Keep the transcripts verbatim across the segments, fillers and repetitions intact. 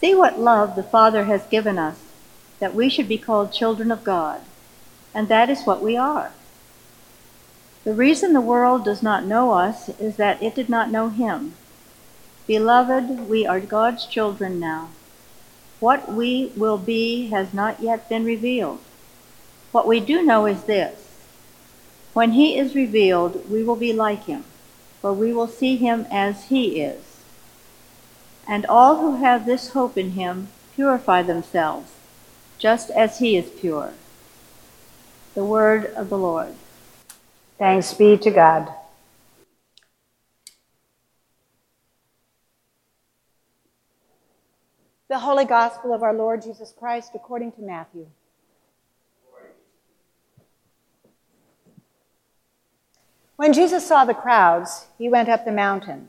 See what love the Father has given us, that we should be called children of God, and that is what we are. The reason the world does not know us is that it did not know him. Beloved, we are God's children now. What we will be has not yet been revealed. What we do know is this: when he is revealed, we will be like him, for we will see him as he is. And all who have this hope in him purify themselves, just as he is pure. The word of the Lord. Thanks be to God. The Holy Gospel of our Lord Jesus Christ according to Matthew. When Jesus saw the crowds, he went up the mountain,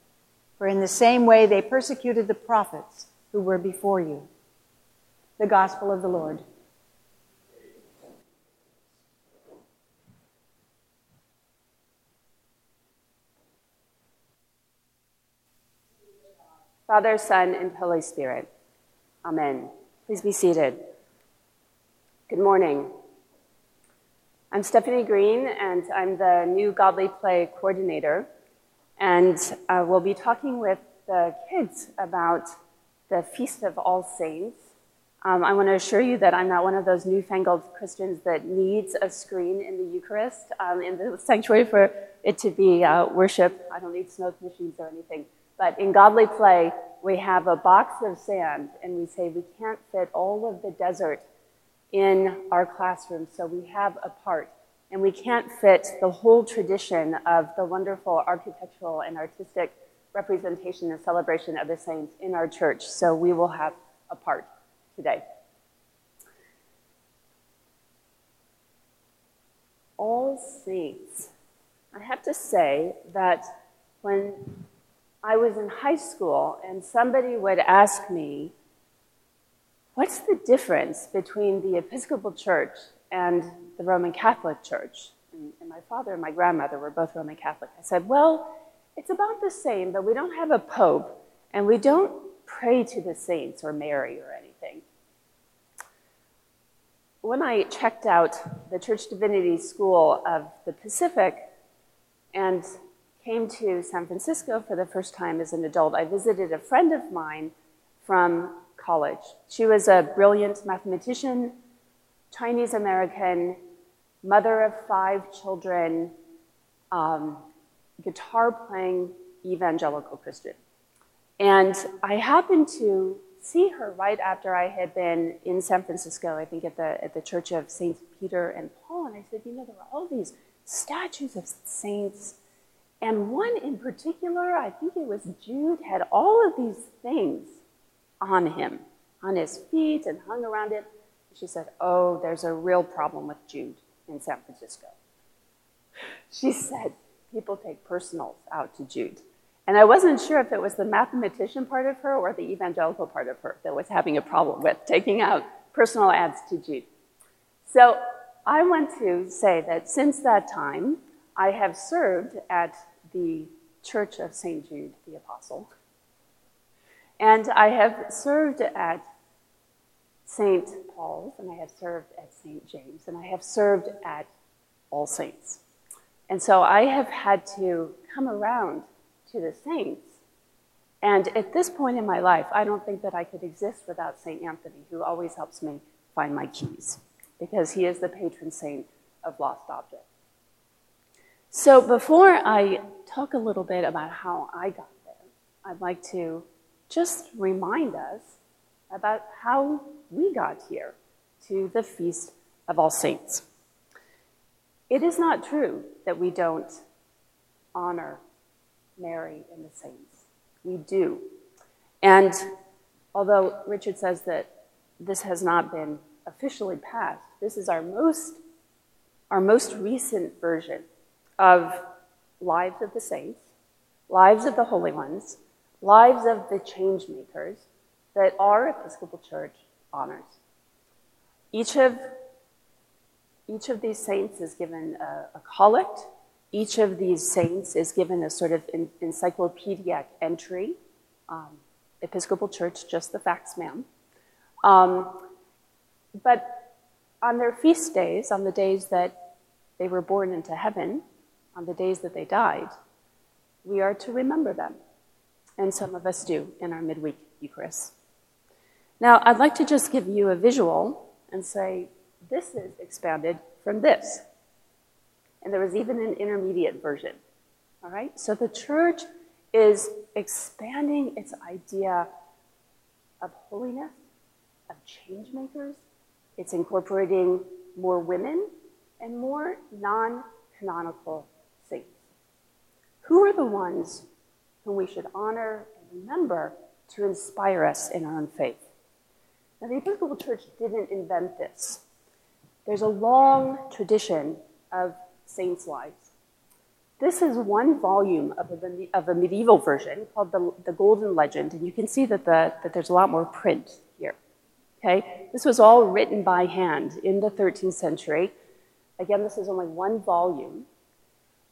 For in the same way they persecuted the prophets who were before you." The Gospel of the Lord. Father, Son, and Holy Spirit. Amen. Please be seated. Good morning. I'm Stephanie Green, and I'm the new Godly Play coordinator, and uh, we'll be talking with the kids about the Feast of All Saints. Um, I want to assure you that I'm not one of those newfangled Christians that needs a screen in the Eucharist, um, in the sanctuary for it to be uh, worship. I don't need smoke machines or anything. But in Godly Play, we have a box of sand, and we say we can't fit all of the desert in our classroom, so we have a part. And we can't fit the whole tradition of the wonderful architectural and artistic representation and celebration of the saints in our church, so we will have a part today. All Saints. I have to say that when I was in high school, and somebody would ask me, what's the difference between the Episcopal Church and the Roman Catholic Church? And, and my father and my grandmother were both Roman Catholic. I said, well, it's about the same, but we don't have a pope, and we don't pray to the saints or Mary or anything. When I checked out the Church Divinity School of the Pacific and came to San Francisco for the first time as an adult, I visited a friend of mine from college. She was a brilliant mathematician, Chinese-American, mother of five children, um, guitar-playing evangelical Christian. And I happened to see her right after I had been in San Francisco, I think at the, at the Church of Saint Peter and Paul, and I said, you know, there were all these statues of saints, and one in particular, I think it was Jude, had all of these things on him, on his feet and hung around it. She said, oh, there's a real problem with Jude in San Francisco. She said, people take personals out to Jude. And I wasn't sure if it was the mathematician part of her or the evangelical part of her that was having a problem with taking out personal ads to Jude. So I want to say that since that time, I have served at the Church of Saint Jude the Apostle, and I have served at Saint Paul's, and I have served at Saint James, and I have served at All Saints. And so I have had to come around to the saints And at this point in my life, I don't think that I could exist without Saint Anthony, who always helps me find my keys, because he is the patron saint of lost objects. So before I talk a little bit about how I got there, I'd like to just remind us about how we got here to the Feast of All Saints. It is not true that we don't honor Mary and the saints. We do. And although Richard says that this has not been officially passed, this is our most, our most recent version of lives of the saints, lives of the holy ones, lives of the change makers that our Episcopal Church honors. Each of, each of these saints is given a, a collect. Each of these saints is given a sort of en- encyclopedic entry. Um, Episcopal Church, just the facts, ma'am. Um, but on their feast days, on the days that they were born into heaven, on the days that they died, we are to remember them. And some of us do in our midweek Eucharist. Now, I'd like to just give you a visual and say, this is expanded from this. And there was even an intermediate version. All right? So the church is expanding its idea of holiness, of change makers. It's incorporating more women and more non-canonical saints. Who are the ones whom we should honor and remember to inspire us in our own faith? Now, the Episcopal Church didn't invent this. There's a long tradition of saints' lives. This is one volume of a, of a medieval version called the, the Golden Legend, and you can see that, the, that there's a lot more print here. Okay? This was all written by hand in the thirteenth century. Again, this is only one volume.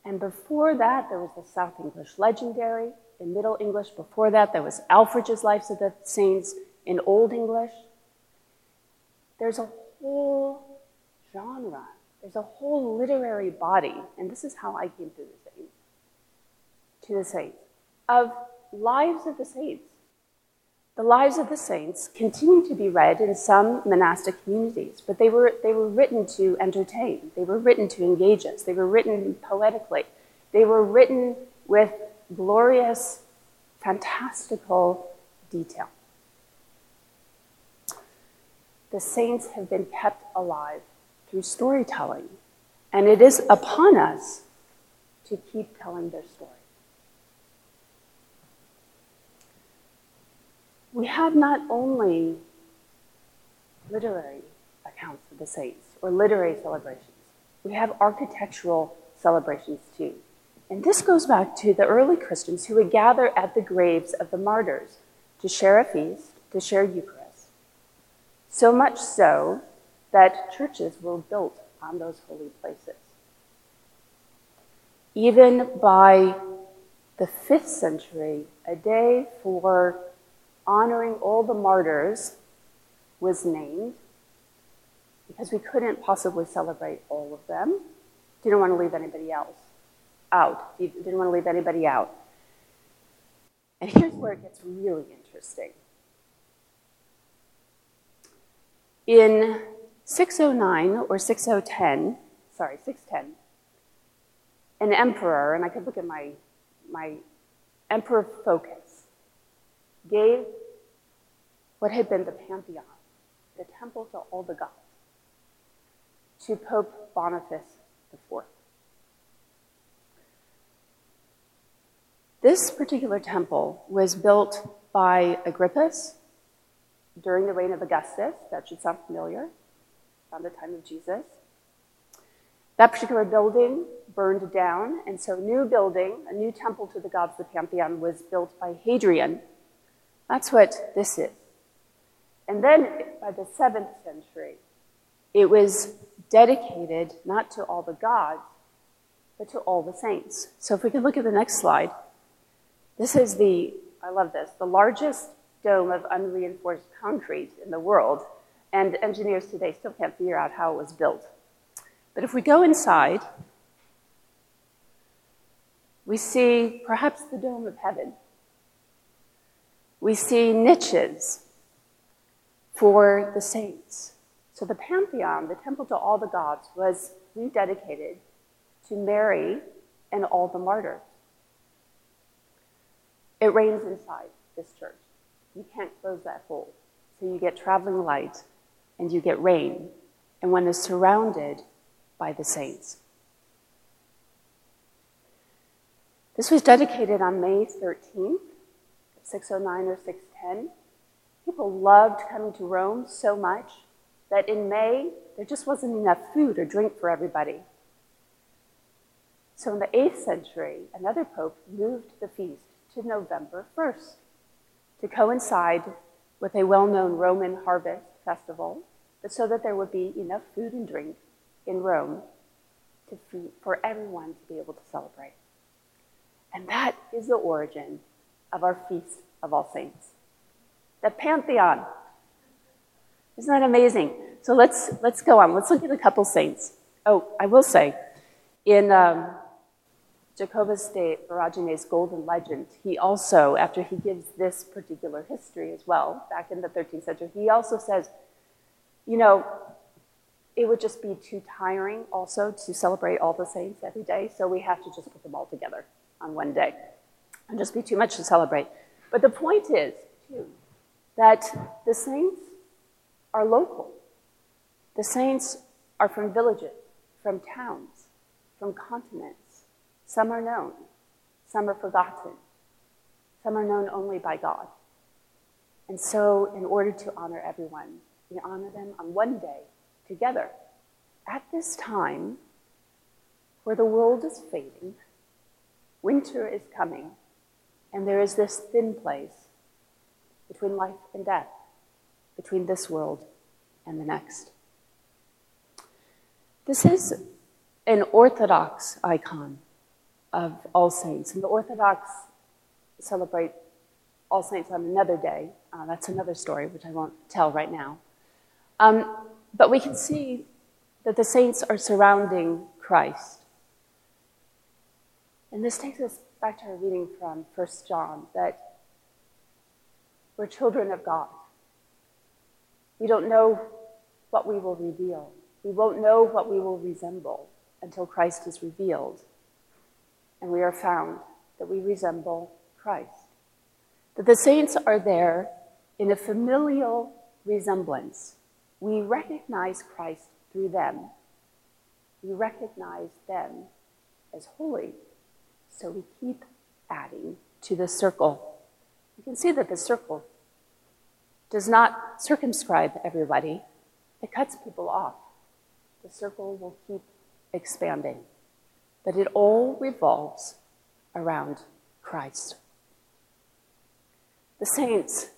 And before that, there was the South English Legendary. In Middle English, before that, there was Alfred's Lives of the Saints. In Old English, there's a whole genre. There's a whole literary body, and this is how I came through the saints, to the saints, of lives of the saints. The lives of the saints continue to be read in some monastic communities, but they were, they were written to entertain. They were written to engage us. They were written poetically. They were written with glorious, fantastical detail. The saints have been kept alive through storytelling, and it is upon us to keep telling their story. We have not only literary accounts of the saints or literary celebrations, we have architectural celebrations too. And this goes back to the early Christians who would gather at the graves of the martyrs to share a feast, to share Eucharist. So much so that churches were built on those holy places. Even by the fifth century, a day for honoring all the martyrs was named, because we couldn't possibly celebrate all of them. Didn't want to leave anybody else out. Didn't want to leave anybody out. And here's where it gets really interesting. In six oh nine or six oh ten, sorry, six ten, an emperor, and I could look at my, my Emperor Phocas, gave what had been the Pantheon, the temple to all the gods, to Pope Boniface the fourth. This particular temple was built by Agrippus during the reign of Augustus. That should sound familiar, around the time of Jesus. That particular building burned down, and so a new building, a new temple to the gods, the Pantheon, was built by Hadrian. That's what this is. And then by the seventh century, it was dedicated not to all the gods, but to all the saints. So if we can look at the next slide, this is the, I love this, the largest dome of unreinforced concrete in the world, and engineers today still can't figure out how it was built. But if we go inside, we see perhaps the dome of heaven. We see niches for the saints. So the Pantheon, the temple to all the gods, was rededicated to Mary and all the martyrs. It rains inside this church. You can't close that hole. So you get traveling light and you get rain, and one is surrounded by the saints. This was dedicated on May thirteenth, six oh nine or six ten. People loved coming to Rome so much that in May, there just wasn't enough food or drink for everybody. So in the eighth century, another pope moved the feast to November first to coincide with a well-known Roman harvest festival, but so that there would be enough food and drink in Rome to feed, for everyone to be able to celebrate. And that is the origin of our Feast of All Saints, the Pantheon. Isn't that amazing? So let's let's go on. Let's look at a couple saints. Oh, I will say, in um, Jacobus de Varagene's Golden Legend, he also, after he gives this particular history as well, back in the thirteenth century, he also says, you know, it would just be too tiring also to celebrate all the saints every day, so we have to just put them all together on one day. And just be too much to celebrate. But the point is, too, that the saints are local. The saints are from villages, from towns, from continents. Some are known, some are forgotten, some are known only by God. And so, in order to honor everyone, we honor them on one day together at this time where the world is fading, winter is coming, and there is this thin place between life and death, between this world and the next. This is an Orthodox icon of All Saints, and the Orthodox celebrate All Saints on another day. Uh, that's another story, which I won't tell right now. Um, but we can see that the saints are surrounding Christ. And this takes us back to our reading from First John, that we're children of God. We don't know what we will reveal. We won't know what we will resemble until Christ is revealed. And we are found that we resemble Christ. That the saints are there in a familial resemblance. We recognize Christ through them. We recognize them as holy. So we keep adding to the circle. You can see that the circle does not circumscribe everybody. It cuts people off. The circle will keep expanding. But it all revolves around Christ. The saints,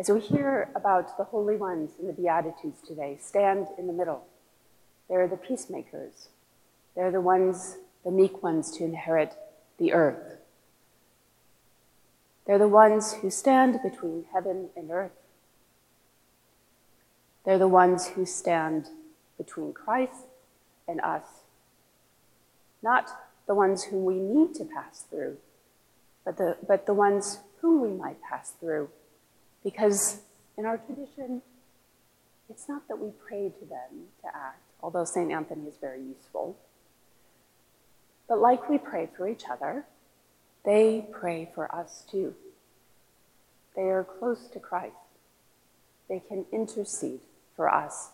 as we hear about the holy ones in the Beatitudes today, stand in the middle. They're the peacemakers. They're the ones, the meek ones, to inherit the earth. They're the ones who stand between heaven and earth. They're the ones who stand between Christ and us. Not the ones whom we need to pass through, but the, but the ones whom we might pass through. Because in our tradition, it's not that we pray to them to act, although Saint Anthony is very useful. But like we pray for each other, they pray for us too. They are close to Christ. They can intercede for us.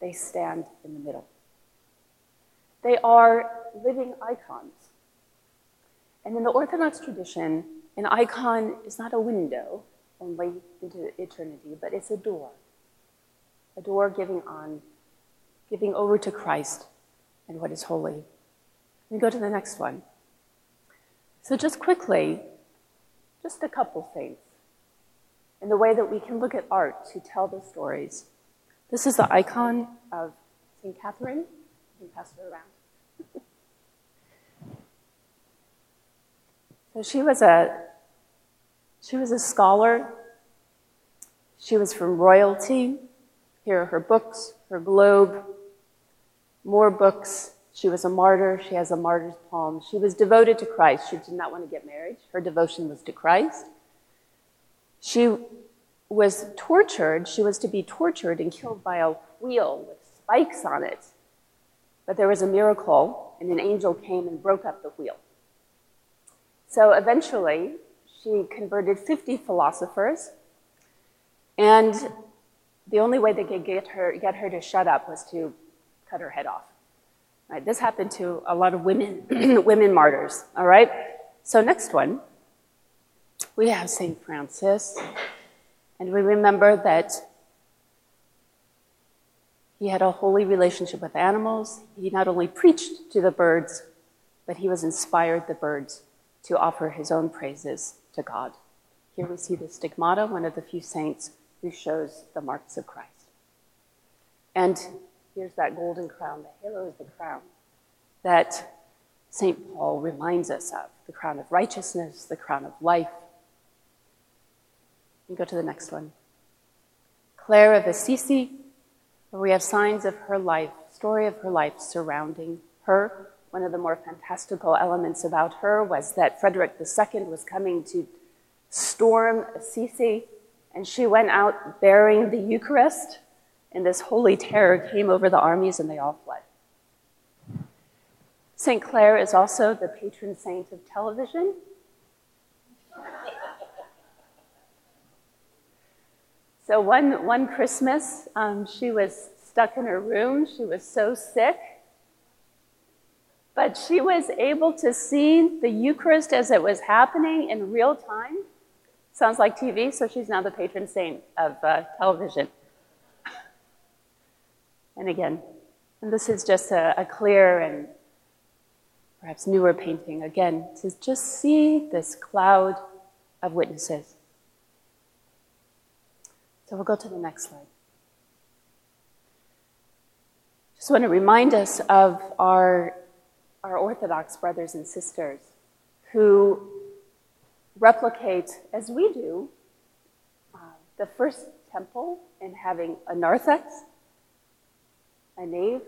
They stand in the middle. They are living icons. And in the Orthodox tradition, an icon is not a window only into eternity, but it's a door. A door giving on, giving over to Christ and what is holy. We go to the next one. So just quickly, just a couple saints, in the way that we can look at art to tell the stories. This is the icon of Saint Catherine. You can pass it around. So she was a she was a scholar. She was from royalty. Here are her books, her globe, more books. She was a martyr. She has a martyr's palm. She was devoted to Christ. She did not want to get married. Her devotion was to Christ. She was tortured. She was to be tortured and killed by a wheel with spikes on it. But there was a miracle, and an angel came and broke up the wheel. So eventually, she converted fifty philosophers, and the only way they could get her, get her to shut up was to cut her head off. Right, this happened to a lot of women, women martyrs, all right? So next one, we have Saint Francis, and we remember that he had a holy relationship with animals. He not only preached to the birds, but he was inspired the birds to offer his own praises to God. Here we see the stigmata, one of the few saints who shows the marks of Christ. And here's that golden crown. The halo is the crown that Saint Paul reminds us of, the crown of righteousness, the crown of life. You go to the next one. Clare of Assisi, where we have signs of her life, story of her life surrounding her. One of the more fantastical elements about her was that Frederick the Second was coming to storm Assisi, and she went out bearing the Eucharist, and this holy terror came over the armies, and they all fled. Saint Clare is also the patron saint of television. So one, one Christmas, um, she was stuck in her room. She was so sick. But she was able to see the Eucharist as it was happening in real time. Sounds like T V, so she's now the patron saint of uh, television. And again, and this is just a, a clear and perhaps newer painting, again, to just see this cloud of witnesses. So we'll go to the next slide. Just want to remind us of our, our Orthodox brothers and sisters who replicate, as we do, uh, the first temple in having a narthex, a nave,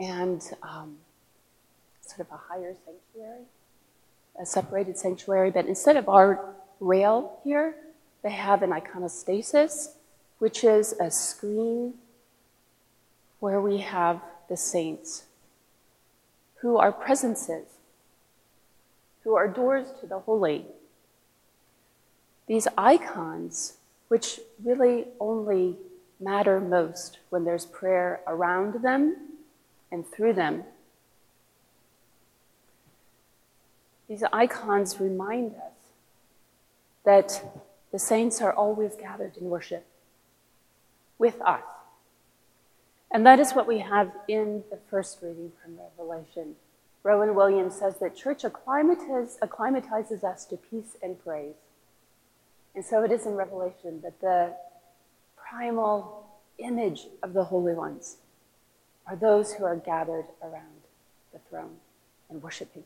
and um, sort of a higher sanctuary, a separated sanctuary, but instead of our rail here, they have an iconostasis, which is a screen where we have the saints, who are presences, who are doors to the holy. These icons, which really only matter most when there's prayer around them and through them. These icons remind us that the saints are always gathered in worship with us. And that is what we have in the first reading from Revelation. Rowan Williams says that church acclimatizes, acclimatizes us to peace and praise. And so it is in Revelation that the primal image of the holy ones are those who are gathered around the throne and worshiping.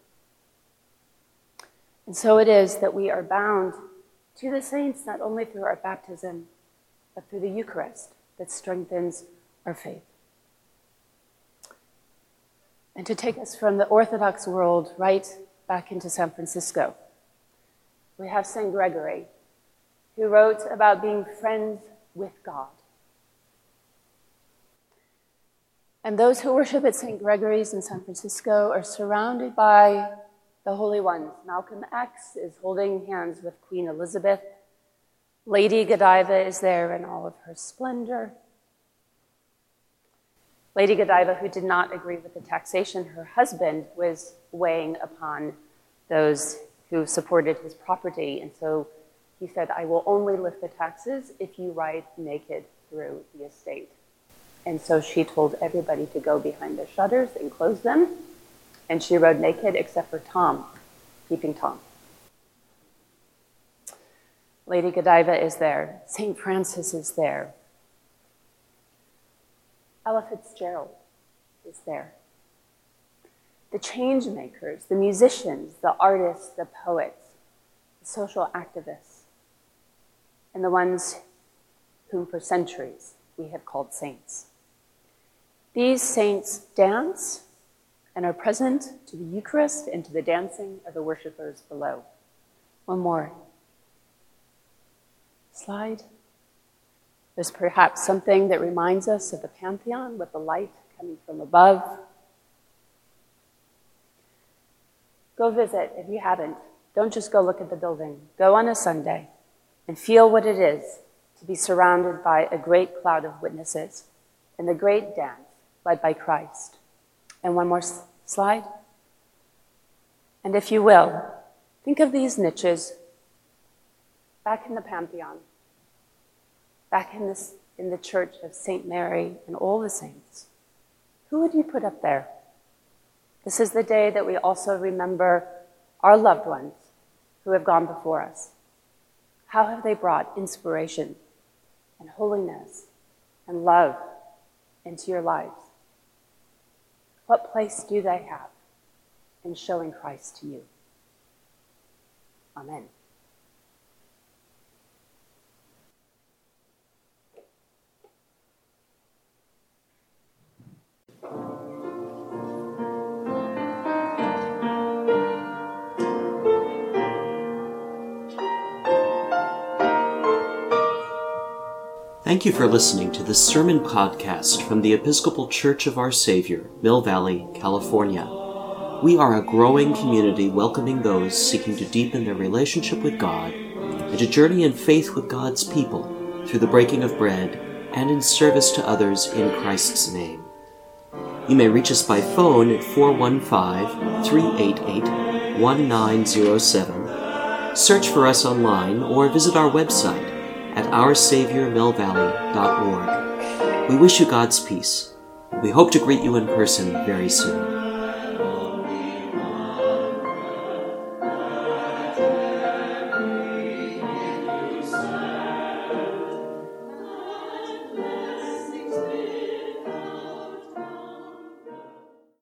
And so it is that we are bound to the saints, not only through our baptism, but through the Eucharist that strengthens our faith. And to take us from the Orthodox world right back into San Francisco, we have Saint Gregory, who wrote about being friends with God. And those who worship at Saint Gregory's in San Francisco are surrounded by the holy ones. Malcolm X is holding hands with Queen Elizabeth. Lady Godiva is there in all of her splendor. Lady Godiva, who did not agree with the taxation her husband was weighing upon those who supported his property, and so he said, "I will only lift the taxes if you ride naked through the estate." And so she told everybody to go behind their shutters and close them. And she rode naked except for Tom, Peeping Tom. Lady Godiva is there. Saint Francis is there. Ella Fitzgerald is there. The change makers, the musicians, the artists, the poets, the social activists, and the ones whom for centuries we have called saints. These saints dance and are present to the Eucharist and to the dancing of the worshipers below. One more slide. There's perhaps something that reminds us of the Pantheon with the light coming from above. Go visit if you haven't. Don't just go look at the building. Go on a Sunday and feel what it is to be surrounded by a great cloud of witnesses and the great dance led by Christ. And one more s- slide. And if you will, think of these niches back in the Pantheon, back in, this, in the Church of Saint Mary and all the saints. Who would you put up there? This is the day that we also remember our loved ones who have gone before us. How have they brought inspiration and holiness and love into your lives? What place do they have in showing Christ to you? Amen. Thank you for listening to this sermon podcast from the Episcopal Church of Our Savior, Mill Valley, California. We are a growing community welcoming those seeking to deepen their relationship with God and to journey in faith with God's people through the breaking of bread and in service to others in Christ's name. You may reach us by phone at four one five, three eight eight, one nine zero seven, search for us online, or visit our website at our savior mill valley dot org. We wish you God's peace. We hope to greet you in person very soon.